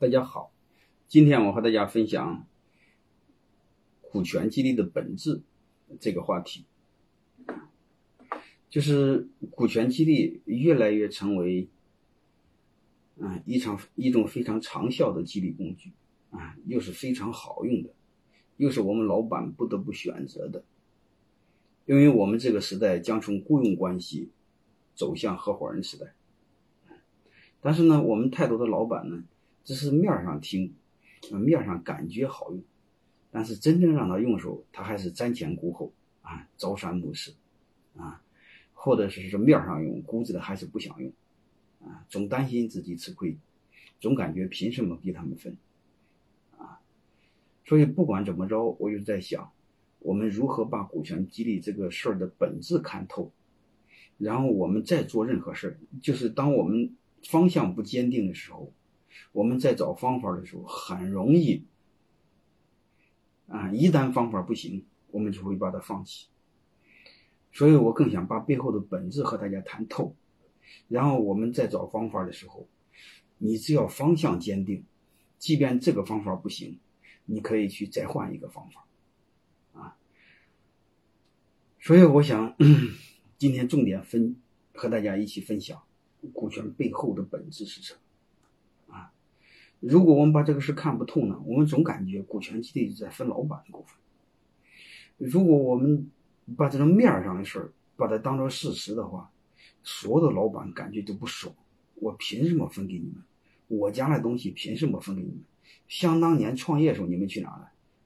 大家好，今天我和大家分享股权激励的本质这个话题。就是股权激励越来越成为一种非常长效的激励工具又是非常好用的，又是我们老板不得不选择的。因为我们这个时代将从雇佣关系走向合伙人时代，但是呢，我们太多的老板呢，只是面上听，面上感觉好用，但是真正让他用的时候，他还是瞻前顾后朝三暮四或者是面上用，骨子的还是不想用总担心自己吃亏，总感觉凭什么给他们分所以不管怎么着，我就在想，我们如何把股权激励这个事儿的本质看透，然后我们再做任何事儿。就是当我们方向不坚定的时候，我们在找方法的时候很容易一旦方法不行，我们就会把它放弃。所以我更想把背后的本质和大家谈透，然后我们在找方法的时候，你只要方向坚定，即便这个方法不行，你可以去再换一个方法所以我想今天重点和大家一起分享股权背后的本质是什么如果我们把这个事看不透呢，我们总感觉股权激励在分老板的股份。如果我们把这种面上的事儿把它当作事实的话，所有的老板感觉都不爽，我凭什么分给你们？我家的东西凭什么分给你们？想当年创业的时候你们去哪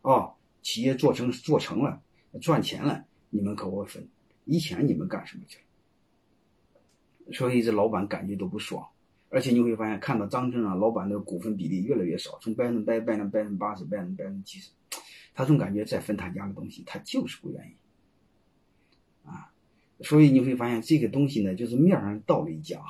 了？企业做成了赚钱了，你们给我分，以前你们干什么去了？所以这老板感觉都不爽，而且你会发现，看到张正老板的股份比例越来越少，从80%、70%，他总感觉再分他家的东西，他就是不愿意所以你会发现这个东西呢，就是面上道理讲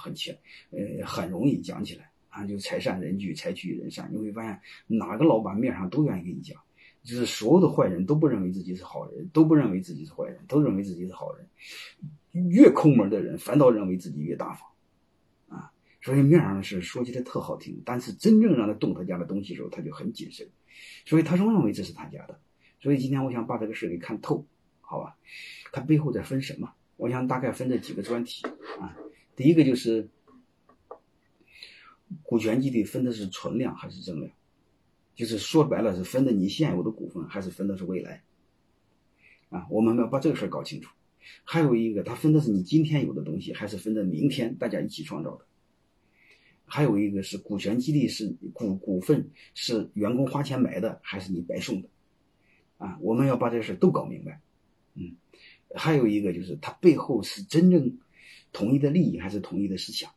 很容易讲起来就财善人聚，财聚人散。你会发现哪个老板面上都愿意跟你讲，就是所有的坏人都不认为自己是好人，都不认为自己是坏人，都认为自己是好人。越抠门的人反倒认为自己越大方所以面上是说起来特好听，但是真正让他动他家的东西的时候，他就很谨慎，所以他总认为这是他家的。所以今天我想把这个事给看透，好吧？他背后在分什么？我想大概分这几个专题第一个就是股权激励分的是存量还是增量，就是说白了是分的你现有的股份还是分的是未来我们要把这个事搞清楚。还有一个，它分的是你今天有的东西还是分的明天大家一起创造的。还有一个是股权激励是股份是员工花钱买的还是你白送的我们要把这事都搞明白还有一个就是它背后是真正统一的利益还是统一的思想，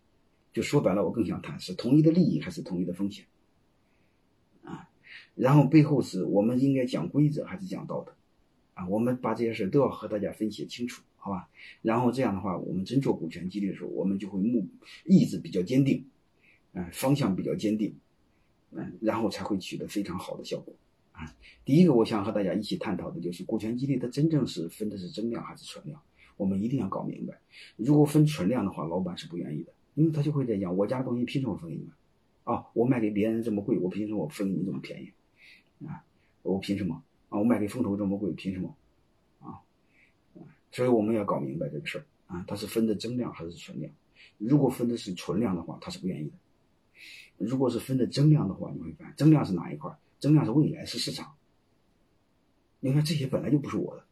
就说白了我更想谈是统一的利益还是统一的风险然后背后是我们应该讲规则还是讲道德我们把这些事都要和大家分析清楚，好吧？然后这样的话，我们真做股权激励的时候，我们就会意志比较坚定方向比较坚定然后才会取得非常好的效果第一个我想和大家一起探讨的就是股权激励它真正是分的是增量还是存量，我们一定要搞明白。如果分存量的话，老板是不愿意的，因为他就会在讲，我家东西凭什么分给你们我卖给别人这么贵，我凭什么分给你这么便宜我凭什么我卖给风投这么贵，凭什么所以我们要搞明白这个事儿它是分的增量还是存量。如果分的是存量的话，他是不愿意的。如果是分的增量的话，你会发现增量是哪一块？增量是未来，是市场。你看这些本来就不是我的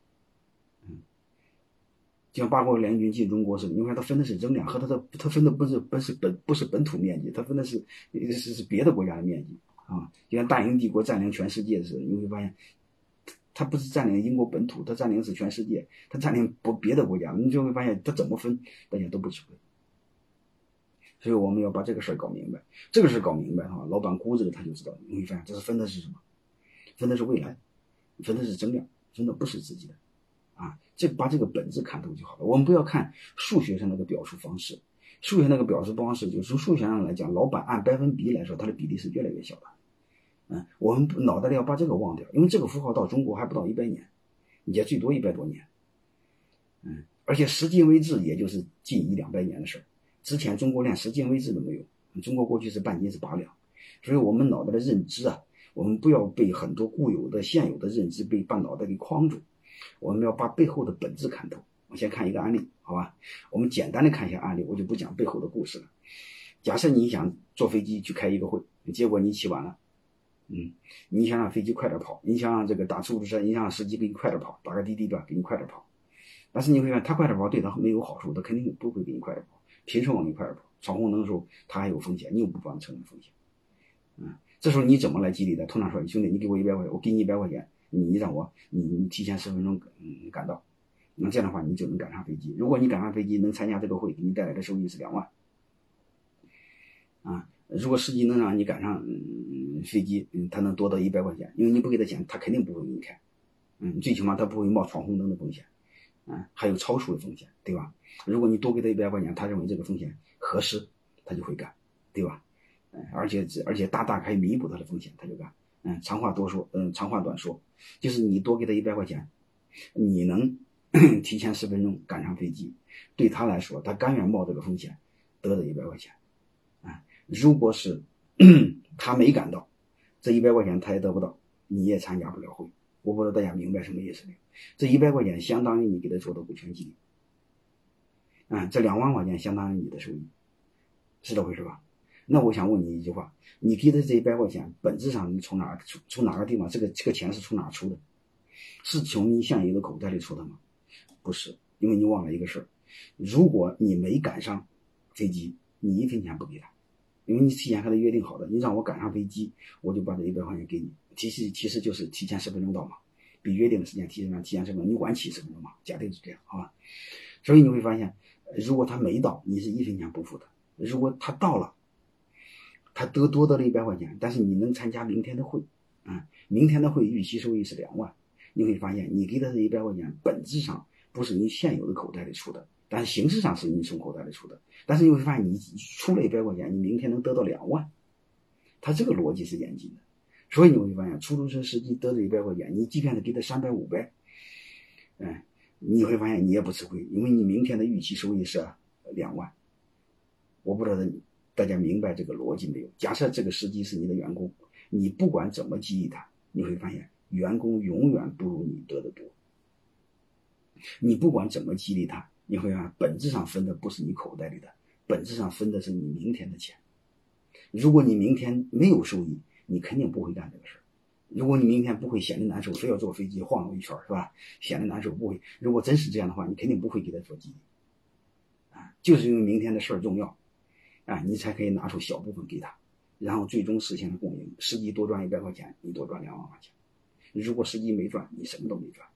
就像八国联军进中国似的，你看他分的是增量，和他分的不是本土面积，他分的是别的国家的面积就像大英帝国占领全世界的时候，你会发现他不是占领英国本土，他占领是全世界，他占领别的国家，你就会发现他怎么分大家都不吃亏。所以我们要把这个事儿搞明白。这个事搞明白老板估计他就知道，你会发现这是分的是什么，分的是未来，分的是增量，分的不是自己的把这个本质看透就好了。我们不要看数学上那个表述方式，数学那个表述方式就是从数学上来讲，老板按百分比来说，它的比例是越来越小的我们脑袋里要把这个忘掉，因为这个符号到中国还不到100年，也最多100多年而且十进位制也就是近100-200年的事儿，之前中国连十进位制都没有，中国过去是半斤是8两，所以我们脑袋的认知啊，我们不要被很多固有的现有的认知被把脑袋给框住，我们要把背后的本质看透。我先看一个案例，好吧，我们简单的看一下案例，我就不讲背后的故事了。假设你想坐飞机去开一个会，结果你起晚了，你想让飞机快点跑，你想让这个打出租车，你想让司机给你快点跑，打个滴滴吧，给你快点跑。但是你会看他快点跑对他没有好处，他肯定不会给你快点跑，凭什么往你快点跑？闯红灯的时候他还有风险，你又不帮他承认风险。这时候你怎么来激励的？通常说，兄弟，你给我100块钱，我给你100块钱，你让我你提前10分钟赶到，那这样的话你就能赶上飞机。如果你赶上飞机能参加这个会，给你带来的收益是2万。如果司机能让你赶上飞机，他能多得100块钱，因为你不给他钱，他肯定不会给你开。最起码他不会冒闯红灯的风险，还有超速的风险，对吧？如果你多给他100块钱，他认为这个风险合适，他就会干，对吧？而且大可以弥补他的风险，他就干。长话多说，长话短说，就是你多给他100块钱，你能提前10分钟赶上飞机，对他来说，他甘愿冒这个风险，得了100块钱。如果是他没赶到，这100块钱他也得不到，你也参加不了会。我不知道大家明白什么意思没有？这100块钱相当于你给他做的股权激励，这2万块钱相当于你的收益，是这回事吧？那我想问你一句话，你给的这100块钱，本质上你从哪个地方，这个钱是从哪出的？是从你现有的口袋里出的吗？不是，因为你忘了一个事儿，如果你没赶上飞机，你1分钱不给他。因为你提前和他约定好的，你让我赶上飞机，我就把这100块钱给你。其实就是提前10分钟到嘛，比约定的时间提前10分钟，你晚起10分钟嘛，假定是这样，好吧？所以你会发现，如果他没到，你是1分钱不付的；如果他到了，他多得了100块钱，但是你能参加明天的会，明天的会预期收益是2万，你会发现你给他的100块钱本质上不是你现有的口袋里出的。但是形式上是你从口袋里出的，但是你会发现你出了100块钱，你明天能得到2万，他这个逻辑是严谨的。所以你会发现出租车司机得了100块钱，你即便是给他300、500，你会发现你也不吃亏，因为你明天的预期收益是2万。我不知道大家明白这个逻辑没有？假设这个司机是你的员工，你不管怎么激励他，你会发现员工永远不如你得的多。你不管怎么激励他，你会看，本质上分的不是你口袋里的，本质上分的是你明天的钱。如果你明天没有收益，你肯定不会干这个事儿。如果你明天不会显得难受，非要坐飞机晃悠一圈，是吧？显得难受不会。如果真是这样的话，你肯定不会给他做激励。就是因为明天的事儿重要，你才可以拿出小部分给他，然后最终实现了共赢。司机多赚100块钱，你多赚2万块钱。如果司机没赚，你什么都没赚。